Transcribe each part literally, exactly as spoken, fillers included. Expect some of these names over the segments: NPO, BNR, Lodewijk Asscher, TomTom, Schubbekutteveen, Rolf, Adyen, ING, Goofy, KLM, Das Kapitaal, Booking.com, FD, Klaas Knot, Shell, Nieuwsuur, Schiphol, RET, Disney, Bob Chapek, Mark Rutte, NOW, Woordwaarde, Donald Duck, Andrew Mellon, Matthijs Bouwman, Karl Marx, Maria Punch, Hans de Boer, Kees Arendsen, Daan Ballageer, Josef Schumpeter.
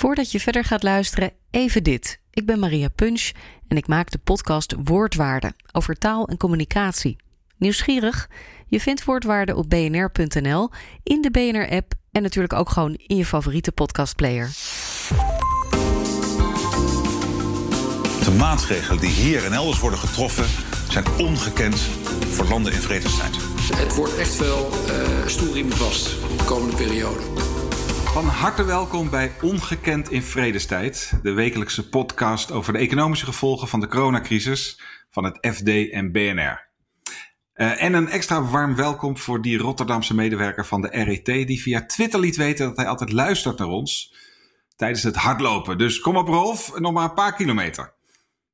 Voordat je verder gaat luisteren, even dit. Ik ben Maria Punch en ik maak de podcast Woordwaarde over taal en communicatie. Nieuwsgierig? Je vindt Woordwaarde op b n r punt n l, in de B N R-app en natuurlijk ook gewoon in je favoriete podcastplayer. De maatregelen die hier en elders worden getroffen zijn ongekend voor landen in vredestijd. Het wordt echt wel uh, stoelriemen vast de komende periode. Van harte welkom bij Ongekend in Vredestijd, de wekelijkse podcast over de economische gevolgen van de coronacrisis van het F D en B N R. Uh, en een extra warm welkom voor die Rotterdamse medewerker van de R E T die via Twitter liet weten dat hij altijd luistert naar ons tijdens het hardlopen. Dus kom op Rolf, nog maar een paar kilometer.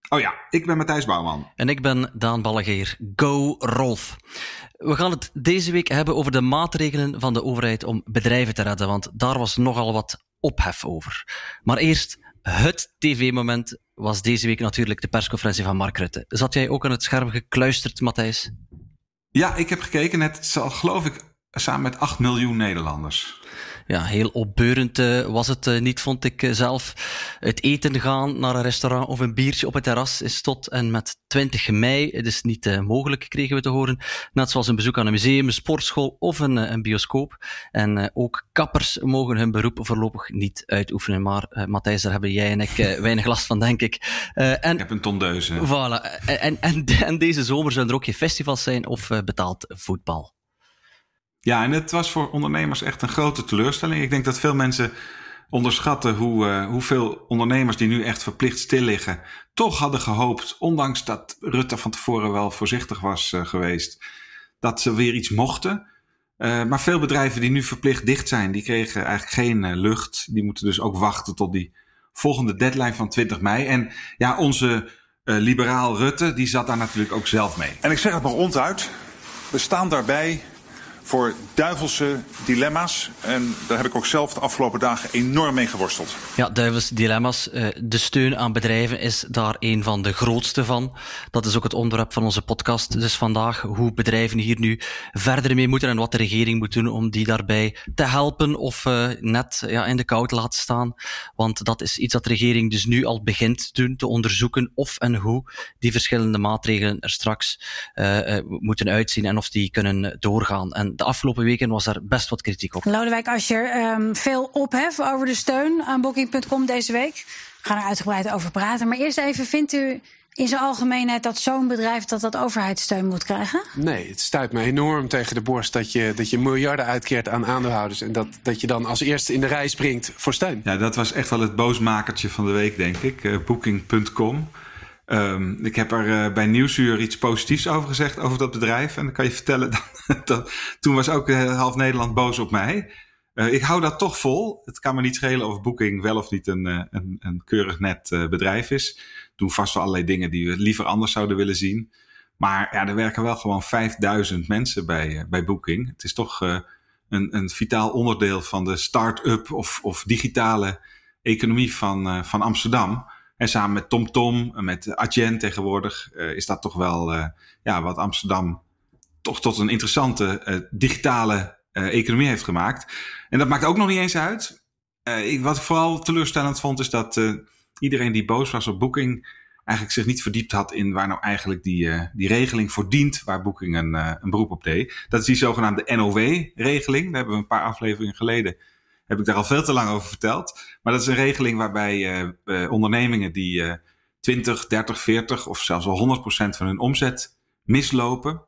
Oh ja, ik ben Matthijs Bouwman. En ik ben Daan Ballageer. Go Rolf. We gaan het deze week hebben over de maatregelen van de overheid om bedrijven te redden, want daar was nogal wat ophef over. Maar eerst, het tv-moment was deze week natuurlijk de persconferentie van Mark Rutte. Zat jij ook aan het scherm gekluisterd, Matthijs? Ja, ik heb gekeken. Het zal, geloof ik, samen met acht miljoen Nederlanders. Ja, heel opbeurend uh, was het uh, niet, vond ik uh, zelf. Het eten gaan naar een restaurant of een biertje op het terras is tot en met twintig mei. Het is niet uh, mogelijk, kregen we te horen. Net zoals een bezoek aan een museum, een sportschool of een, uh, een bioscoop. En uh, ook kappers mogen hun beroep voorlopig niet uitoefenen. Maar uh, Matthijs, daar hebben jij en ik uh, weinig last van, denk ik. Uh, en, ik heb een tondeuze. Voilà. En, en, en, en deze zomer zullen er ook geen festivals zijn of uh, betaald voetbal. Ja, en het was voor ondernemers echt een grote teleurstelling. Ik denk dat veel mensen onderschatten hoe, uh, hoeveel ondernemers die nu echt verplicht stil liggen, toch hadden gehoopt, ondanks dat Rutte van tevoren wel voorzichtig was uh, geweest, dat ze weer iets mochten. Uh, maar veel bedrijven die nu verplicht dicht zijn, die kregen eigenlijk geen uh, lucht. Die moeten dus ook wachten tot die volgende deadline van twintig mei. En ja, onze uh, liberaal Rutte, die zat daar natuurlijk ook zelf mee. En ik zeg het maar ronduit, we staan daarbij voor duivelse dilemma's. En daar heb ik ook zelf de afgelopen dagen enorm mee geworsteld. Ja, duivelse dilemma's. De steun aan bedrijven is daar een van de grootste van. Dat is ook het onderwerp van onze podcast. Dus vandaag hoe bedrijven hier nu verder mee moeten en wat de regering moet doen om die daarbij te helpen of uh, net ja, in de kou te laten staan. Want dat is iets dat de regering dus nu al begint te doen, te onderzoeken of en hoe die verschillende maatregelen er straks uh, moeten uitzien en of die kunnen doorgaan. En de afgelopen weken was er best wat kritiek op. Lodewijk Asscher, um, veel ophef over de steun aan Booking punt com deze week. We gaan er uitgebreid over praten. Maar eerst even, vindt u in zijn algemeenheid dat zo'n bedrijf dat dat overheidssteun moet krijgen? Nee, het stuit me enorm tegen de borst dat je, dat je miljarden uitkeert aan aandeelhouders en dat, dat je dan als eerste in de rij springt voor steun. Ja, dat was echt wel het boosmakertje van de week, denk ik. Uh, Booking punt com. Um, ik heb er uh, bij Nieuwsuur iets positiefs over gezegd over dat bedrijf. En dan kan je vertellen, dat, dat, toen was ook uh, half Nederland boos op mij. Uh, ik hou dat toch vol. Het kan me niet schelen of Booking wel of niet een, uh, een, een keurig net uh, bedrijf is. Doen vast wel allerlei dingen die we liever anders zouden willen zien. Maar ja, er werken wel gewoon vijfduizend mensen bij, uh, bij Booking. Het is toch uh, een, een vitaal onderdeel van de start-up of, of digitale economie van, uh, van Amsterdam. En samen met TomTom, met Adyen tegenwoordig, uh, is dat toch wel uh, ja, wat Amsterdam toch tot een interessante uh, digitale uh, economie heeft gemaakt. En dat maakt ook nog niet eens uit. Uh, ik, wat ik vooral teleurstellend vond is dat uh, iedereen die boos was op Booking eigenlijk zich niet verdiept had in waar nou eigenlijk die, uh, die regeling voor dient, waar Booking een, uh, een beroep op deed. Dat is die zogenaamde N O W-regeling. Daar hebben we een paar afleveringen geleden heb ik daar al veel te lang over verteld. Maar dat is een regeling waarbij uh, uh, ondernemingen die uh, twintig, dertig, veertig of zelfs wel honderd procent van hun omzet mislopen,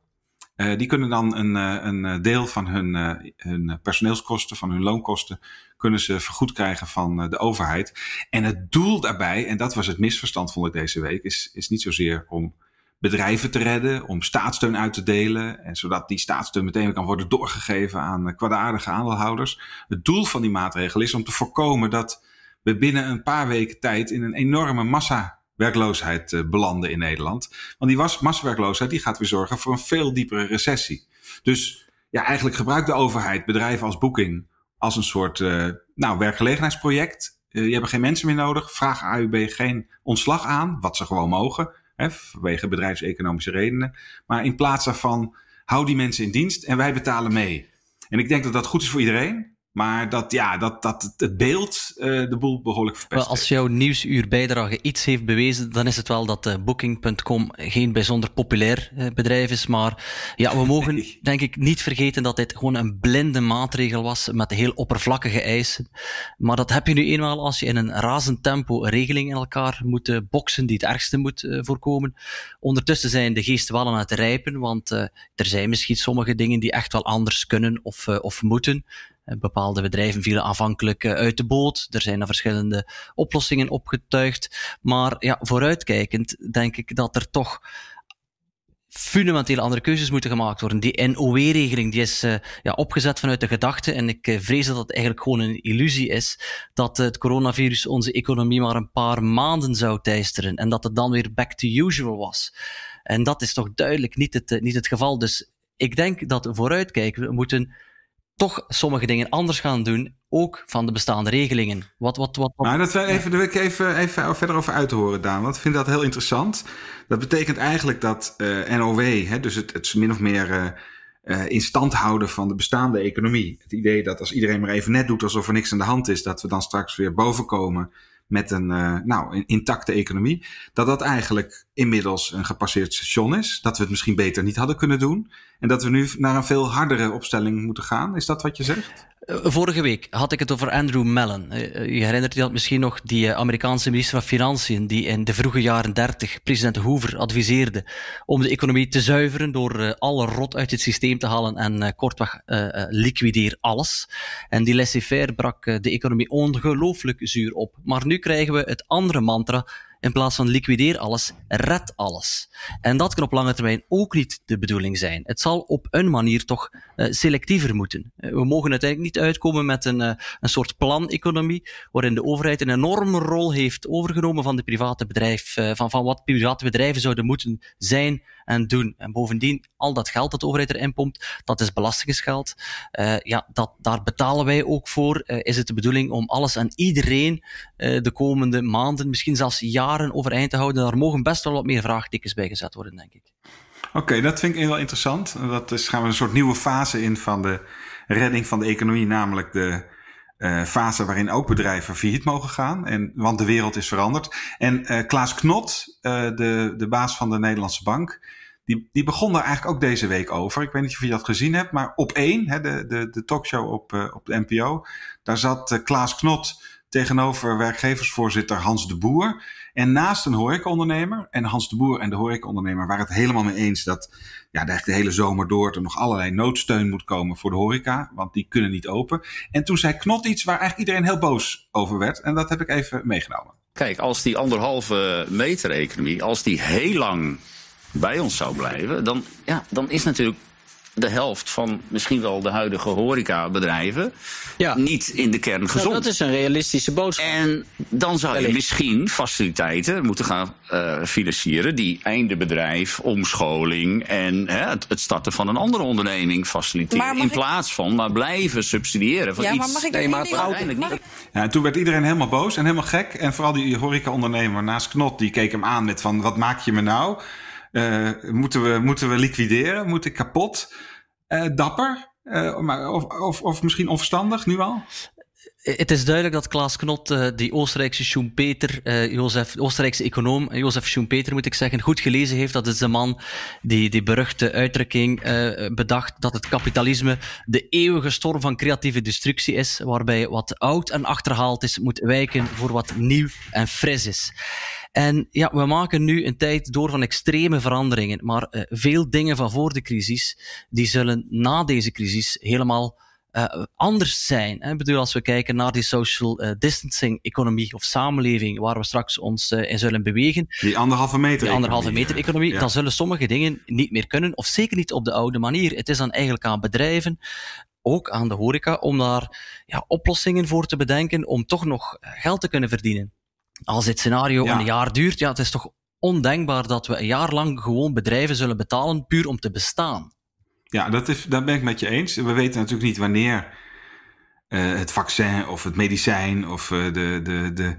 Uh, die kunnen dan een, uh, een deel van hun, uh, hun personeelskosten, van hun loonkosten, kunnen ze vergoed krijgen van uh, de overheid. En het doel daarbij, en dat was het misverstand vond ik deze week, is, is niet zozeer om bedrijven te redden, om staatssteun uit te delen, en zodat die staatssteun meteen kan worden doorgegeven aan kwaadaardige aandeelhouders. Het doel van die maatregel is om te voorkomen dat we binnen een paar weken tijd in een enorme massawerkloosheid belanden in Nederland. Want die massawerkloosheid die gaat weer zorgen voor een veel diepere recessie. Dus ja, eigenlijk gebruikt de overheid bedrijven als Booking als een soort uh, nou, werkgelegenheidsproject. Uh, je hebt geen mensen meer nodig, vraag A U B geen ontslag aan, wat ze gewoon mogen, hè, vanwege bedrijfseconomische redenen. Maar in plaats daarvan, hou die mensen in dienst en wij betalen mee. En ik denk dat dat goed is voor iedereen. Maar dat, ja, dat, dat het beeld uh, de boel behoorlijk verpest. Wel, als jouw nieuwsuurbijdrage iets heeft bewezen, dan is het wel dat uh, Booking punt com geen bijzonder populair uh, bedrijf is. Maar ja, we mogen nee. denk ik niet vergeten dat dit gewoon een blinde maatregel was met heel oppervlakkige eisen. Maar dat heb je nu eenmaal als je in een razend tempo een regeling in elkaar moet uh, boksen die het ergste moet uh, voorkomen. Ondertussen zijn de geesten wel aan het rijpen, want uh, er zijn misschien sommige dingen die echt wel anders kunnen of, uh, of moeten. Bepaalde bedrijven vielen aanvankelijk uit de boot. Er zijn er verschillende oplossingen opgetuigd. Maar ja, vooruitkijkend denk ik dat er toch fundamenteel andere keuzes moeten gemaakt worden. Die N O W-regeling die is uh, ja, opgezet vanuit de gedachte, en ik uh, vrees dat het eigenlijk gewoon een illusie is, dat uh, het coronavirus onze economie maar een paar maanden zou teisteren en dat het dan weer back to usual was. En dat is toch duidelijk niet het, uh, niet het geval. Dus ik denk dat vooruitkijken, we moeten toch sommige dingen anders gaan doen, ook van de bestaande regelingen. Wat, wat, wat, wat... Maar dat wil, even, daar wil ik even, even verder over uit te horen, Daan, want ik vind dat heel interessant. Dat betekent eigenlijk dat uh, N O W, hè, dus het, het min of meer uh, uh, in stand houden van de bestaande economie. Het idee dat als iedereen maar even net doet alsof er niks aan de hand is, dat we dan straks weer bovenkomen met een, uh, nou, een intacte economie. Dat dat eigenlijk inmiddels een gepasseerd station is. Dat we het misschien beter niet hadden kunnen doen. En dat we nu naar een veel hardere opstelling moeten gaan. Is dat wat je zegt? Vorige week had ik het over Andrew Mellon. Je herinnert je dat misschien nog, die Amerikaanse minister van Financiën die in de vroege jaren dertig president Hoover adviseerde om de economie te zuiveren door alle rot uit het systeem te halen en kortweg uh, liquideer alles. En die laissez-faire brak de economie ongelooflijk zuur op. Maar nu krijgen we het andere mantra. In plaats van liquideer alles, red alles. En dat kan op lange termijn ook niet de bedoeling zijn. Het zal op een manier toch selectiever moeten. We mogen uiteindelijk niet uitkomen met een, een soort planeconomie, waarin de overheid een enorme rol heeft overgenomen van de private bedrijven, van, van wat private bedrijven zouden moeten zijn en doen. En bovendien, al dat geld dat de overheid erin pompt, dat is belastinggeld. Uh, ja, dat, daar betalen wij ook voor. Uh, is het de bedoeling om alles en iedereen uh, de komende maanden, misschien zelfs jaren overeind te houden? Daar mogen best wel wat meer vraagtekens bij gezet worden, denk ik. Oké, okay, dat vind ik wel interessant. Dat is, gaan we een soort nieuwe fase in van de redding van de economie, namelijk de Uh, fase waarin ook bedrijven failliet mogen gaan. En, want de wereld is veranderd. En uh, Klaas Knot, uh, de, de baas van de Nederlandse Bank, die, die begon daar eigenlijk ook deze week over. Ik weet niet of je dat gezien hebt, maar op één, hè, de, de, de talkshow op, uh, op de N P O... daar zat uh, Klaas Knot tegenover werkgeversvoorzitter Hans de Boer, en naast een horecaondernemer. En Hans de Boer en de horecaondernemer waren het helemaal mee eens dat ja, de hele zomer door er nog allerlei noodsteun moet komen voor de horeca, want die kunnen niet open. En toen zei Knot iets waar eigenlijk iedereen heel boos over werd, en dat heb ik even meegenomen. Kijk, als die anderhalve meter economie, als die heel lang bij ons zou blijven, dan, ja, dan is natuurlijk de helft van misschien wel de huidige horecabedrijven ja. niet in de kern gezond. Nou, dat is een realistische boodschap. En dan zou je misschien faciliteiten moeten gaan uh, financieren die eindebedrijf, omscholing en hè, het, het starten van een andere onderneming faciliteren. In plaats van maar blijven subsidiëren van ja, iets. Maar mag ik nee, maar uiteindelijk niet. Ja, en toen werd iedereen helemaal boos en helemaal gek. En vooral die horecaondernemer naast Knot, die keek hem aan met van wat maak je me nou? Uh, moeten we, moeten we liquideren? Moet ik kapot? Uh, dapper? Uh, maar of, of, of misschien onverstandig nu al? Het is duidelijk dat Klaas Knot, uh, die Oostenrijkse Schumpeter, uh, Josef, Oostenrijkse econoom, Josef Schumpeter moet ik zeggen, goed gelezen heeft. Dat is de man die die beruchte uitdrukking uh, bedacht dat het kapitalisme de eeuwige storm van creatieve destructie is, waarbij wat oud en achterhaald is moet wijken voor wat nieuw en fris is. En ja, we maken nu een tijd door van extreme veranderingen, maar uh, veel dingen van voor de crisis, die zullen na deze crisis helemaal Uh, anders zijn. Hè? Ik bedoel, als we kijken naar die social uh, distancing economie of samenleving waar we straks ons uh, in zullen bewegen. Die anderhalve meter die anderhalve meter economie, ja. Dan zullen sommige dingen niet meer kunnen, of zeker niet op de oude manier. Het is dan eigenlijk aan bedrijven, ook aan de horeca, om daar ja, oplossingen voor te bedenken om toch nog geld te kunnen verdienen. Als dit scenario ja. een jaar duurt, ja, het is toch ondenkbaar dat we een jaar lang gewoon bedrijven zullen betalen puur om te bestaan. Ja, dat is, daar ben ik met je eens. We weten natuurlijk niet wanneer uh, het vaccin of het medicijn of uh, de, de, de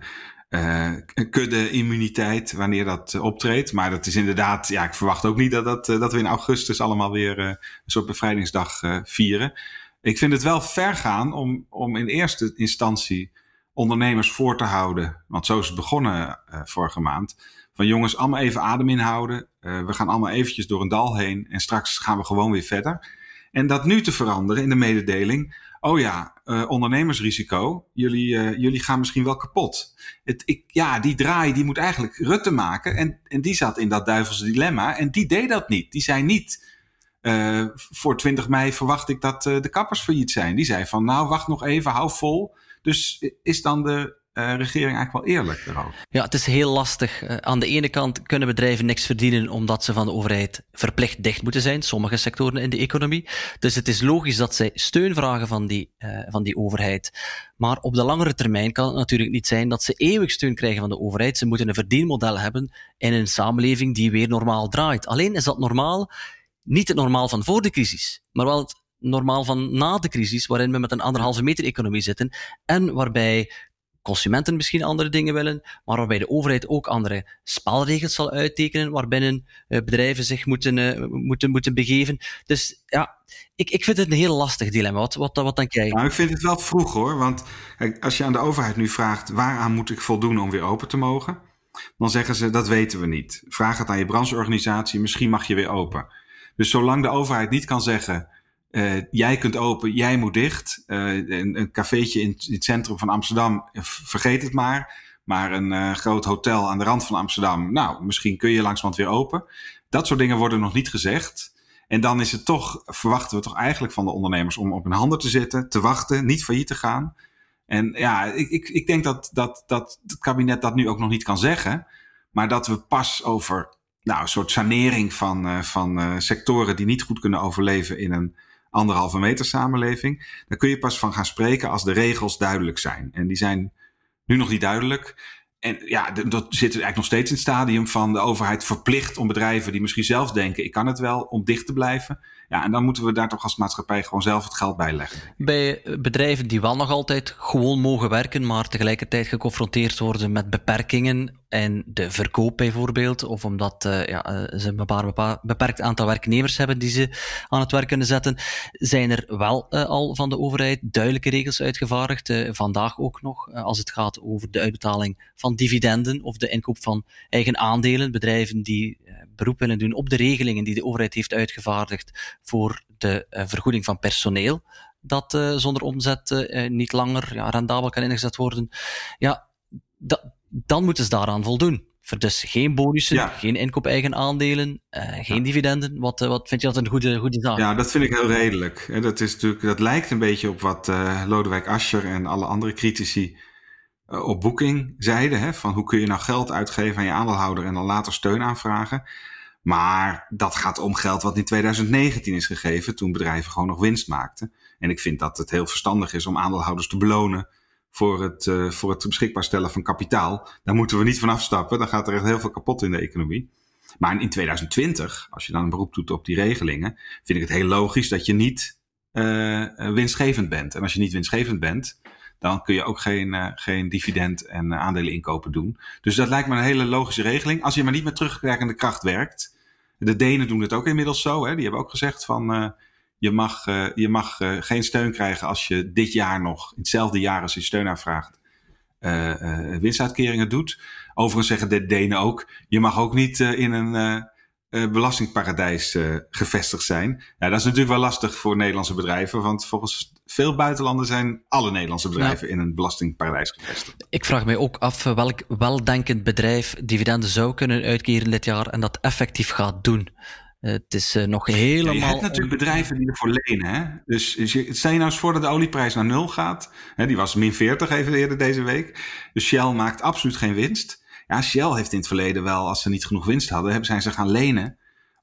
uh, kudde-immuniteit, wanneer dat uh, optreedt. Maar dat is inderdaad, ja, ik verwacht ook niet dat, dat, uh, dat we in augustus allemaal weer uh, een soort bevrijdingsdag uh, vieren. ik vind het wel ver gaan om, om in eerste instantie ondernemers voor te houden. Want zo is het begonnen uh, vorige maand. Van jongens, allemaal even adem inhouden. Uh, we gaan allemaal eventjes door een dal heen. En straks gaan we gewoon weer verder. En dat nu te veranderen in de mededeling. Oh ja, uh, ondernemersrisico. Jullie, uh, jullie gaan misschien wel kapot. Het, ik, ja, die draai die moet eigenlijk Rutte maken. En, en die zat in dat duivelse dilemma. En die deed dat niet. Die zei niet... Uh, voor twintig mei verwacht ik dat uh, de kappers failliet zijn. Die zei van, nou wacht nog even, hou vol. Dus is dan de uh, regering eigenlijk wel eerlijk daarover? Ja, het is heel lastig. Uh, aan de ene kant kunnen bedrijven niks verdienen omdat ze van de overheid verplicht dicht moeten zijn. Sommige sectoren in de economie. Dus het is logisch dat zij steun vragen van die, uh, van die overheid. Maar op de langere termijn kan het natuurlijk niet zijn dat ze eeuwig steun krijgen van de overheid. Ze moeten een verdienmodel hebben in een samenleving die weer normaal draait. Alleen is dat normaal... Niet het normaal van voor de crisis, maar wel het normaal van na de crisis, waarin we met een anderhalve meter economie zitten en waarbij consumenten misschien andere dingen willen, maar waarbij de overheid ook andere spelregels zal uittekenen, waarbinnen bedrijven zich moeten, moeten, moeten begeven. Dus ja, ik, ik vind het een heel lastig dilemma. Wat, wat, wat dan krijg je? Nou, ik vind het wel vroeg hoor, want kijk, als je aan de overheid nu vraagt waaraan moet ik voldoen om weer open te mogen, dan zeggen ze dat weten we niet. Vraag het aan je brancheorganisatie, misschien mag je weer open. Dus zolang de overheid niet kan zeggen, uh, jij kunt open, jij moet dicht. Uh, een, een cafeetje in het centrum van Amsterdam, vergeet het maar. Maar een uh, groot hotel aan de rand van Amsterdam, nou, misschien kun je langzamerhand weer open. Dat soort dingen worden nog niet gezegd. En dan is het toch, verwachten we toch eigenlijk van de ondernemers om op hun handen te zitten, te wachten, niet failliet te gaan. En ja, ik, ik, ik denk dat, dat, dat het kabinet dat nu ook nog niet kan zeggen. Maar dat we pas over... Nou, een soort sanering van, uh, van uh, sectoren die niet goed kunnen overleven in een anderhalve meter samenleving. Daar kun je pas van gaan spreken als de regels duidelijk zijn. En die zijn nu nog niet duidelijk. En ja, de, dat zit eigenlijk nog steeds in het stadium van de overheid verplicht om bedrijven die misschien zelf denken, ik kan het wel, om dicht te blijven. Ja, en dan moeten we daar toch als maatschappij gewoon zelf het geld bij leggen. Bij bedrijven die wel nog altijd gewoon mogen werken, maar tegelijkertijd geconfronteerd worden met beperkingen en de verkoop bijvoorbeeld, of omdat uh, ja, ze een bepaald, beperkt aantal werknemers hebben die ze aan het werk kunnen zetten, zijn er wel uh, al van de overheid duidelijke regels uitgevaardigd. Uh, vandaag ook nog, uh, als het gaat over de uitbetaling van dividenden of de inkoop van eigen aandelen. Bedrijven die uh, beroep willen doen op de regelingen die de overheid heeft uitgevaardigd voor de uh, vergoeding van personeel, dat uh, zonder omzet uh, niet langer ja, rendabel kan ingezet worden. Ja, dat... Dan moeten ze daaraan voldoen. Dus geen bonussen, ja. geen inkoop-eigen aandelen, uh, geen ja. dividenden. Wat, uh, wat vind je dat een goede, goede zaak? Ja, dat vind ik heel redelijk. Dat, is natuurlijk, dat lijkt een beetje op wat uh, Lodewijk Asscher en alle andere critici uh, op Booking zeiden. Hè? Van hoe kun je nou geld uitgeven aan je aandeelhouder en dan later steun aanvragen. Maar dat gaat om geld wat in twintig negentien is gegeven, toen bedrijven gewoon nog winst maakten. En ik vind dat het heel verstandig is om aandeelhouders te belonen voor het, uh, voor het beschikbaar stellen van kapitaal. Daar moeten we niet van afstappen. Dan gaat er echt heel veel kapot in de economie. Maar in twintig twintig, als je dan een beroep doet op die regelingen, vind ik het heel logisch dat je niet uh, winstgevend bent. En als je niet winstgevend bent, dan kun je ook geen, uh, geen dividend en uh, aandelen inkopen doen. Dus dat lijkt me een hele logische regeling. Als je maar niet met terugwerkende kracht werkt. De Denen doen het ook inmiddels zo. Hè? Die hebben ook gezegd van... Uh, Je mag, uh, je mag uh, geen steun krijgen als je dit jaar nog, in hetzelfde jaar als je steun aanvraagt, uh, uh, winstuitkeringen doet. Overigens zeggen de Denen ook, je mag ook niet uh, in een uh, uh, belastingparadijs uh, gevestigd zijn. Ja, dat is natuurlijk wel lastig voor Nederlandse bedrijven, want volgens veel buitenlanden zijn alle Nederlandse bedrijven ja. in een belastingparadijs gevestigd. Ik vraag mij ook af welk weldenkend bedrijf dividenden zou kunnen uitkeren dit jaar en dat effectief gaat doen. Uh, het is uh, nog helemaal... Ja, je hebt natuurlijk bedrijven die ervoor lenen. Hè? Dus, dus je, stel je nou eens voor dat de olieprijs naar nul gaat. Hè, die was min veertig even eerder deze week. Dus Shell maakt absoluut geen winst. Ja, Shell heeft in het verleden wel, als ze niet genoeg winst hadden, hebben, zijn ze gaan lenen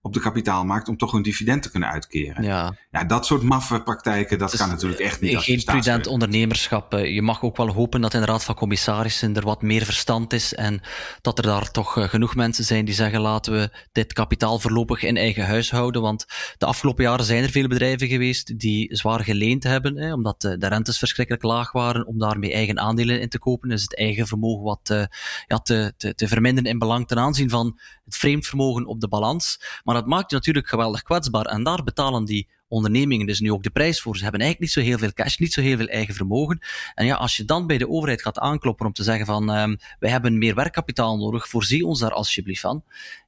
op de kapitaalmarkt om toch hun dividend te kunnen uitkeren. Ja, ja dat soort maffe praktijken, dat dus, kan natuurlijk echt niet. Geen prudent ondernemerschap. Je mag ook wel hopen dat in de Raad van Commissarissen er wat meer verstand is en dat er daar toch genoeg mensen zijn die zeggen laten we dit kapitaal voorlopig in eigen huis houden, want de afgelopen jaren zijn er veel bedrijven geweest die zwaar geleend hebben, hè, omdat de rentes verschrikkelijk laag waren, om daarmee eigen aandelen in te kopen. Dus het eigen vermogen wat uh, ja, te, te, te verminderen in belang ten aanzien van het vreemd vermogen op de balans. Maar dat maakt je natuurlijk geweldig kwetsbaar en daar betalen die ondernemingen dus nu ook de prijs voor. Ze hebben eigenlijk niet zo heel veel cash, niet zo heel veel eigen vermogen. En ja, als je dan bij de overheid gaat aankloppen om te zeggen van um, wij hebben meer werkkapitaal nodig, voorzie ons daar alsjeblieft van,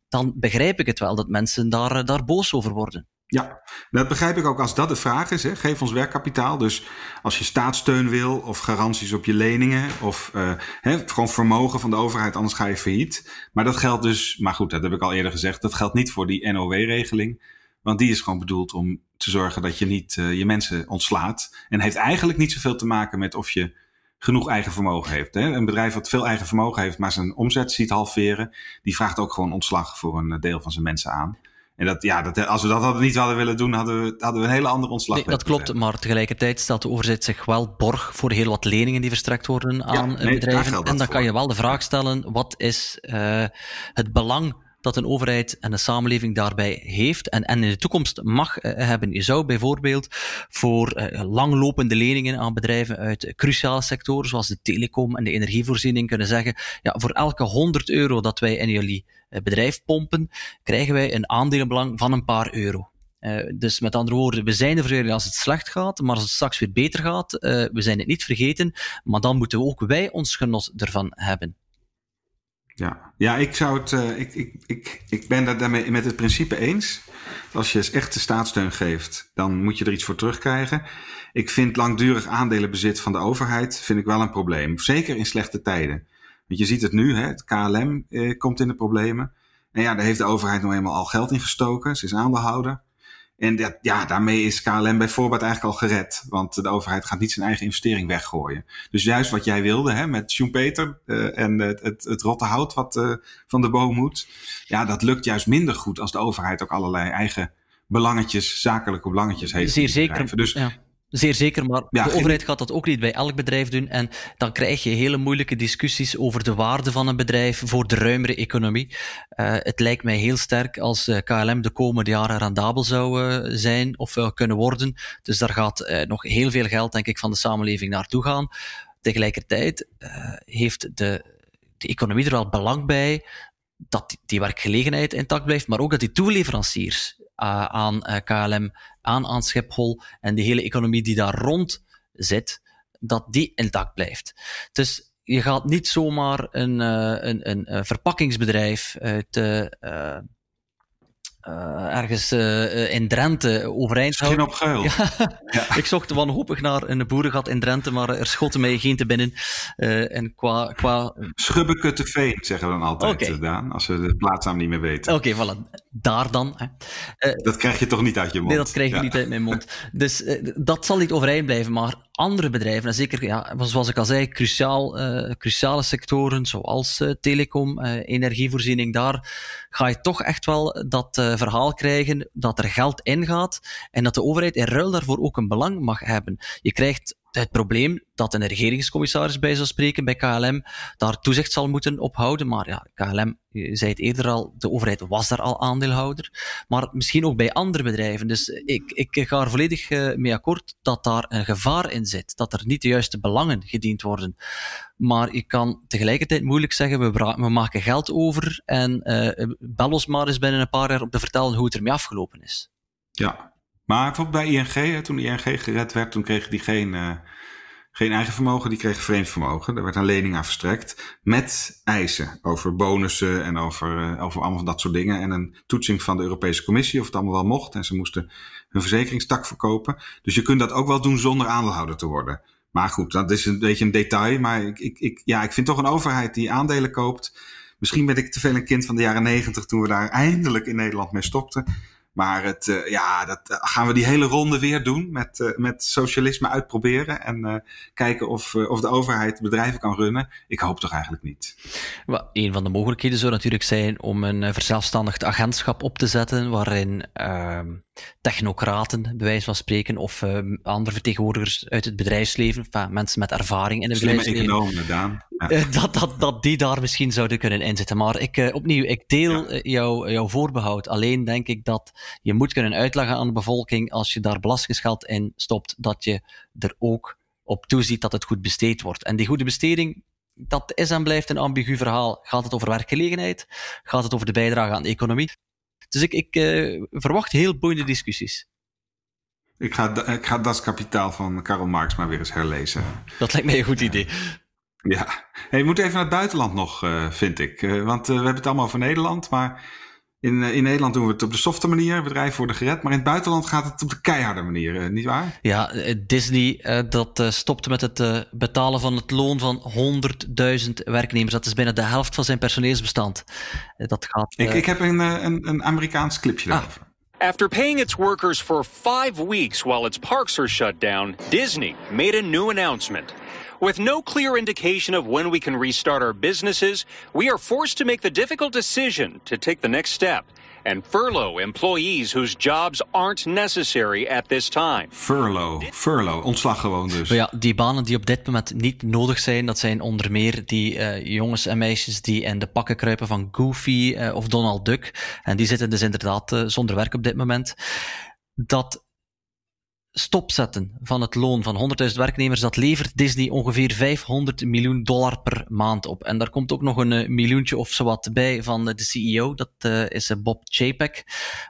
dan begrijp ik het wel dat mensen daar, daar boos over worden. Ja, dat begrijp ik ook als dat de vraag is. Hè. Geef ons werkkapitaal. Dus als je staatssteun wil of garanties op je leningen of uh, hè, gewoon vermogen van de overheid, anders ga je failliet. Maar dat geldt dus, maar goed, dat heb ik al eerder gezegd, dat geldt niet voor die N O W-regeling. Want die is gewoon bedoeld om te zorgen dat je niet uh, je mensen ontslaat. En heeft eigenlijk niet zoveel te maken met of je genoeg eigen vermogen heeft. Hè. Een bedrijf dat veel eigen vermogen heeft, maar zijn omzet ziet halveren, die vraagt ook gewoon ontslag voor een deel van zijn mensen aan. En dat, ja, dat, als we dat hadden niet hadden willen doen, hadden we, hadden we een hele andere ontslag. Nee, dat klopt, maar tegelijkertijd stelt de overheid zich wel borg voor heel wat leningen die verstrekt worden aan ja, nee, bedrijven. En dan voor. Kan je wel de vraag stellen, wat is uh, het belang dat een overheid en een samenleving daarbij heeft en, en in de toekomst mag uh, hebben. Je zou bijvoorbeeld voor uh, langlopende leningen aan bedrijven uit cruciale sectoren, zoals de telecom en de energievoorziening, kunnen zeggen, ja, voor elke honderd euro dat wij in jullie uh, bedrijf pompen, krijgen wij een aandelenbelang van een paar euro. Uh, dus met andere woorden, we zijn er voor jullie als het slecht gaat, maar als het straks weer beter gaat, uh, we zijn het niet vergeten, maar dan moeten ook wij ons genot ervan hebben. Ja, ja, ik zou het. Uh, ik, ik, ik, ik ben het daarmee met het principe eens. Als je echt de staatssteun geeft, dan moet je er iets voor terugkrijgen. Ik vind langdurig aandelenbezit van de overheid vind ik wel een probleem. Zeker in slechte tijden. Want je ziet het nu, hè, het K L M eh, komt in de problemen. En ja, daar heeft de overheid nou eenmaal al geld in gestoken. Ze is aandeelhouder. En dat, ja, daarmee is K L M bij voorbaat eigenlijk al gered. Want de overheid gaat niet zijn eigen investering weggooien. Dus juist wat jij wilde, hè, met Schumpeter uh, en het, het, het rotte hout wat uh, van de boom moet. Ja, dat lukt juist minder goed als de overheid ook allerlei eigen belangetjes, zakelijke belangetjes heeft. Zeer zeker, dus, ja. Zeer zeker, maar ja, de overheid gaat dat ook niet bij elk bedrijf doen. En dan krijg je hele moeilijke discussies over de waarde van een bedrijf voor de ruimere economie. Uh, het lijkt mij heel sterk als uh, K L M de komende jaren rendabel zou uh, zijn of uh, kunnen worden. Dus daar gaat uh, nog heel veel geld, denk ik, van de samenleving naartoe gaan. Tegelijkertijd uh, heeft de, de economie er wel belang bij dat die, die werkgelegenheid intact blijft, maar ook dat die toeleveranciers Uh, aan uh, K L M, aan, aan Schiphol en de hele economie die daar rond zit, dat die intact blijft. Dus je gaat niet zomaar een, uh, een, een, een verpakkingsbedrijf uit uh, uh, Uh, ergens uh, in Drenthe overeind houden. Op geul. Ja. Ja. Ik zocht wanhopig naar een boerengat in Drenthe, maar er schoten mij geen te binnen. Uh, en qua, qua... Schubbekutteveen zeggen we dan altijd, okay. Daan, als we de plaatsnaam niet meer weten. Oké, okay, voilà. Daar dan. Hè. Uh, dat krijg je toch niet uit je mond? Nee, dat krijg ik ja. niet uit mijn mond. Dus uh, dat zal niet overeind blijven, maar andere bedrijven, en zeker, ja, zoals ik al zei, cruciaal, uh, cruciale sectoren, zoals uh, telecom, uh, energievoorziening, daar ga je toch echt wel dat uh, verhaal krijgen dat er geld ingaat en dat de overheid in ruil daarvoor ook een belang mag hebben. Je krijgt het probleem dat een regeringscommissaris bij zou spreken bij K L M daar toezicht zal moeten ophouden, maar ja, K L M, je zei het eerder al, de overheid was daar al aandeelhouder, maar misschien ook bij andere bedrijven. Dus ik, ik ga er volledig mee akkoord dat daar een gevaar in zit, dat er niet de juiste belangen gediend worden. Maar je kan tegelijkertijd moeilijk zeggen, we, bra- we maken geld over en uh, bel ons maar eens binnen een paar jaar om te vertellen hoe het ermee afgelopen is. Ja. Maar bijvoorbeeld bij I N G, hè, toen I N G gered werd, toen kregen die geen, uh, geen eigen vermogen, die kregen vreemd vermogen. Daar werd een lening aan verstrekt met eisen over bonussen en over, uh, over allemaal van dat soort dingen. En een toetsing van de Europese Commissie of het allemaal wel mocht. En ze moesten hun verzekeringstak verkopen. Dus je kunt dat ook wel doen zonder aandeelhouder te worden. Maar goed, dat is een beetje een detail. Maar ik, ik, ik, ja, ik vind toch een overheid die aandelen koopt. Misschien ben ik te veel een kind van de jaren negentig toen we daar eindelijk in Nederland mee stopten. Maar het, uh, ja, dat uh, gaan we die hele ronde weer doen met, uh, met socialisme uitproberen en uh, kijken of, uh, of de overheid bedrijven kan runnen. Ik hoop toch eigenlijk niet. Well, een van de mogelijkheden zou natuurlijk zijn om een uh, verzelfstandigd agentschap op te zetten waarin uh, technocraten, bij wijze van spreken, of uh, andere vertegenwoordigers uit het bedrijfsleven, enfin, mensen met ervaring in het Slimme bedrijfsleven. Slimme economen, Daan. Ja. Uh, dat, dat, dat die daar misschien zouden kunnen inzetten. Maar ik, uh, opnieuw, ik deel ja. jou, jouw voorbehoud. Alleen denk ik dat je moet kunnen uitleggen aan de bevolking, als je daar belastinggeld in stopt, dat je er ook op toeziet dat het goed besteed wordt. En die goede besteding, dat is en blijft een ambigu verhaal. Gaat het over werkgelegenheid? Gaat het over de bijdrage aan de economie? Dus ik, ik uh, verwacht heel boeiende discussies. Ik ga, ik ga Das Kapitaal van Karl Marx maar weer eens herlezen. Dat lijkt me een goed idee. Ja, hey, je moet even naar het buitenland nog, uh, vind ik. Uh, want uh, we hebben het allemaal over Nederland, maar in, uh, in Nederland doen we het op de softe manier. Bedrijven worden gered, maar in het buitenland gaat het op de keiharde manier, uh, niet waar? Ja, uh, Disney uh, dat uh, stopte met het uh, betalen van het loon van honderdduizend werknemers. Dat is bijna de helft van zijn personeelsbestand. Uh, dat gaat, uh... ik, ik heb een, uh, een, een Amerikaans clipje daarover. Ah. After paying its workers for five weeks while its parks are shut down, Disney made a new announcement. With no clear indication of when we can restart our businesses, we are forced to make the difficult decision to take the next step and furlough employees whose jobs aren't necessary at this time. Furlough, furlough, ontslag gewoon dus. Maar ja, die banen die op dit moment niet nodig zijn, dat zijn onder meer die uh, jongens en meisjes die in de pakken kruipen van Goofy uh, of Donald Duck. En die zitten dus inderdaad uh, zonder werk op dit moment. Dat stopzetten van het loon van honderdduizend werknemers, dat levert Disney ongeveer vijfhonderd miljoen dollar per maand op. En daar komt ook nog een miljoentje of zowat bij van de C E O, dat uh, is Bob Chapek,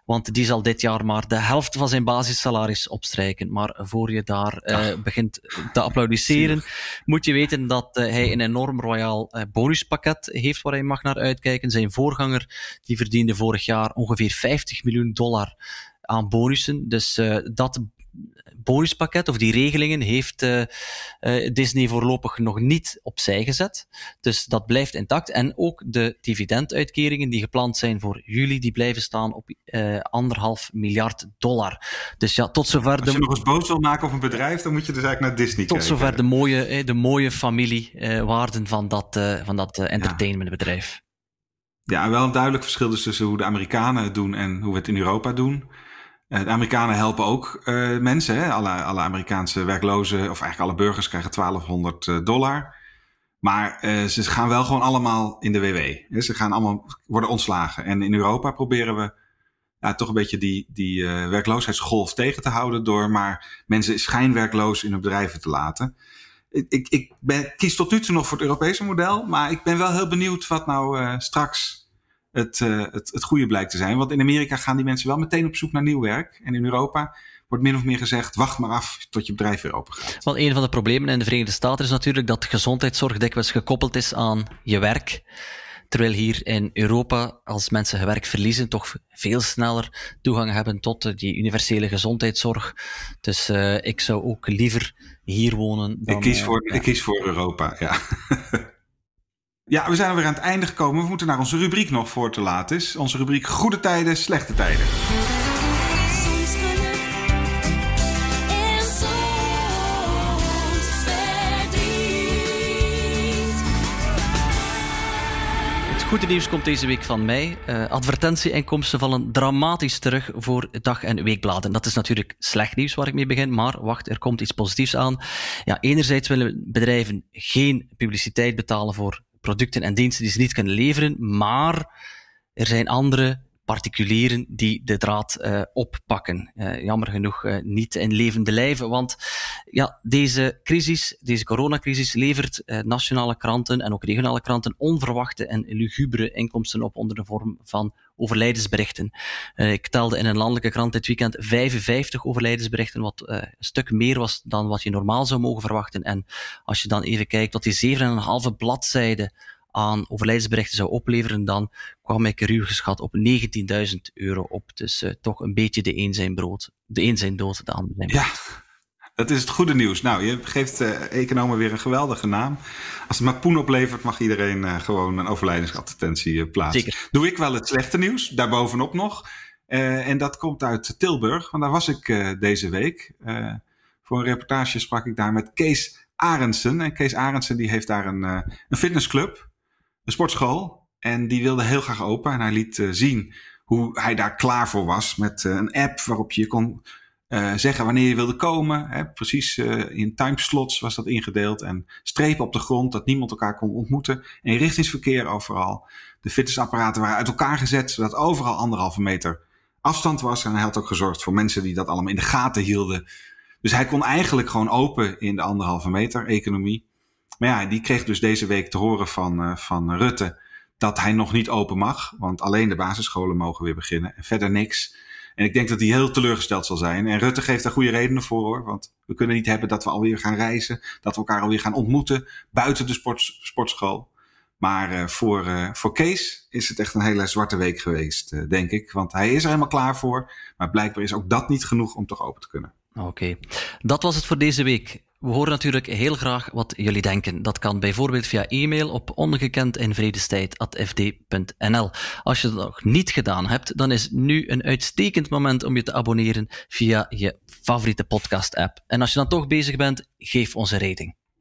want die zal dit jaar maar de helft van zijn basissalaris opstrijken. Maar voor je daar uh, begint te applaudisseren, moet je weten dat uh, hij een enorm royaal uh, bonuspakket heeft waar hij mag naar uitkijken. Zijn voorganger, die verdiende vorig jaar ongeveer vijftig miljoen dollar aan bonussen, dus uh, dat bonuspakket of die regelingen heeft uh, uh, Disney voorlopig nog niet opzij gezet. Dus dat blijft intact. En ook de dividenduitkeringen die gepland zijn voor juli, die blijven staan op uh, anderhalf miljard dollar. Dus ja, tot zover... De... Als je nog eens boos wil maken op een bedrijf, dan moet je dus eigenlijk naar Disney tot kijken. Tot zover de mooie, de mooie familiewaarden van dat, uh, van dat uh, entertainmentbedrijf. Ja. ja, wel een duidelijk verschil dus tussen hoe de Amerikanen het doen en hoe we het in Europa doen. De Amerikanen helpen ook uh, mensen. Hè? Alle, alle Amerikaanse werklozen, of eigenlijk alle burgers, krijgen twaalfhonderd dollar. Maar uh, ze gaan wel gewoon allemaal in de W W. Hè? Ze gaan allemaal worden ontslagen. En in Europa proberen we ja, toch een beetje die, die uh, werkloosheidsgolf tegen te houden door maar mensen schijnwerkloos in hun bedrijven te laten. Ik, ik ben, kies tot nu toe nog voor het Europese model, maar ik ben wel heel benieuwd wat nou uh, straks... Het, uh, het, het goede blijkt te zijn. Want in Amerika gaan die mensen wel meteen op zoek naar nieuw werk. En in Europa wordt min of meer gezegd, wacht maar af tot je bedrijf weer open gaat. Want een van de problemen in de Verenigde Staten is natuurlijk dat gezondheidszorg dikwijls gekoppeld is aan je werk. Terwijl hier in Europa, als mensen hun werk verliezen, toch veel sneller toegang hebben tot die universele gezondheidszorg. Dus uh, ik zou ook liever hier wonen. Dan, ik, kies voor, uh, ja. ik kies voor Europa, ja. Ja, we zijn alweer aan het einde gekomen. We moeten naar onze rubriek nog voor te laat is. Onze rubriek Goede Tijden, Slechte Tijden. Het goede nieuws komt deze week van mij. Uh, advertentieinkomsten vallen dramatisch terug voor dag- en weekbladen. Dat is natuurlijk slecht nieuws waar ik mee begin, maar wacht, er komt iets positiefs aan. Ja, enerzijds willen bedrijven geen publiciteit betalen voor producten en diensten die ze niet kunnen leveren, maar er zijn andere particulieren die de draad uh, oppakken. Uh, jammer genoeg uh, niet in levende lijven, want ja, deze crisis, deze coronacrisis levert uh, nationale kranten en ook regionale kranten onverwachte en lugubere inkomsten op onder de vorm van overlijdensberichten. Uh, ik telde in een landelijke krant dit weekend vijfenvijftig overlijdensberichten, wat uh, een stuk meer was dan wat je normaal zou mogen verwachten. En als je dan even kijkt wat die zeven komma vijf bladzijden aan overlijdensberichten zou opleveren, dan kwam ik ruw geschat op negentienduizend euro op. Dus uh, toch een beetje de een zijn brood, de een zijn dood, de ander zijn brood. Ja, dat is het goede nieuws. Nou, je geeft uh, economen weer een geweldige naam. Als het maar poen oplevert, mag iedereen uh, gewoon een overlijdensadvertentie uh, plaatsen. Zeker. Doe ik wel het slechte nieuws, daarbovenop nog. Uh, en dat komt uit Tilburg, want daar was ik uh, deze week. Uh, voor een reportage sprak ik daar met Kees Arendsen. En Kees Arendsen die heeft daar een, uh, een fitnessclub, een sportschool, en die wilde heel graag open. En hij liet uh, zien hoe hij daar klaar voor was met uh, een app waarop je kon uh, zeggen wanneer je wilde komen. Hè. Precies uh, in timeslots was dat ingedeeld. En strepen op de grond dat niemand elkaar kon ontmoeten. En richtingsverkeer overal. De fitnessapparaten waren uit elkaar gezet zodat overal anderhalve meter afstand was. En hij had ook gezorgd voor mensen die dat allemaal in de gaten hielden. Dus hij kon eigenlijk gewoon open in de anderhalve meter economie. Maar ja, die kreeg dus deze week te horen van, uh, van Rutte dat hij nog niet open mag. Want alleen de basisscholen mogen weer beginnen en verder niks. En ik denk dat hij heel teleurgesteld zal zijn. En Rutte geeft daar goede redenen voor, hoor. Want we kunnen niet hebben dat we alweer gaan reizen. Dat we elkaar alweer gaan ontmoeten buiten de sports, sportschool. Maar uh, voor, uh, voor Kees is het echt een hele zwarte week geweest, uh, denk ik. Want hij is er helemaal klaar voor. Maar blijkbaar is ook dat niet genoeg om toch open te kunnen. Oké, okay. Dat was het voor deze week. We horen natuurlijk heel graag wat jullie denken. Dat kan bijvoorbeeld via e-mail op ongekendinvredestijd apenstaartje f d punt n l. Als je dat nog niet gedaan hebt, dan is nu een uitstekend moment om je te abonneren via je favoriete podcast-app. En als je dan toch bezig bent, geef ons een rating.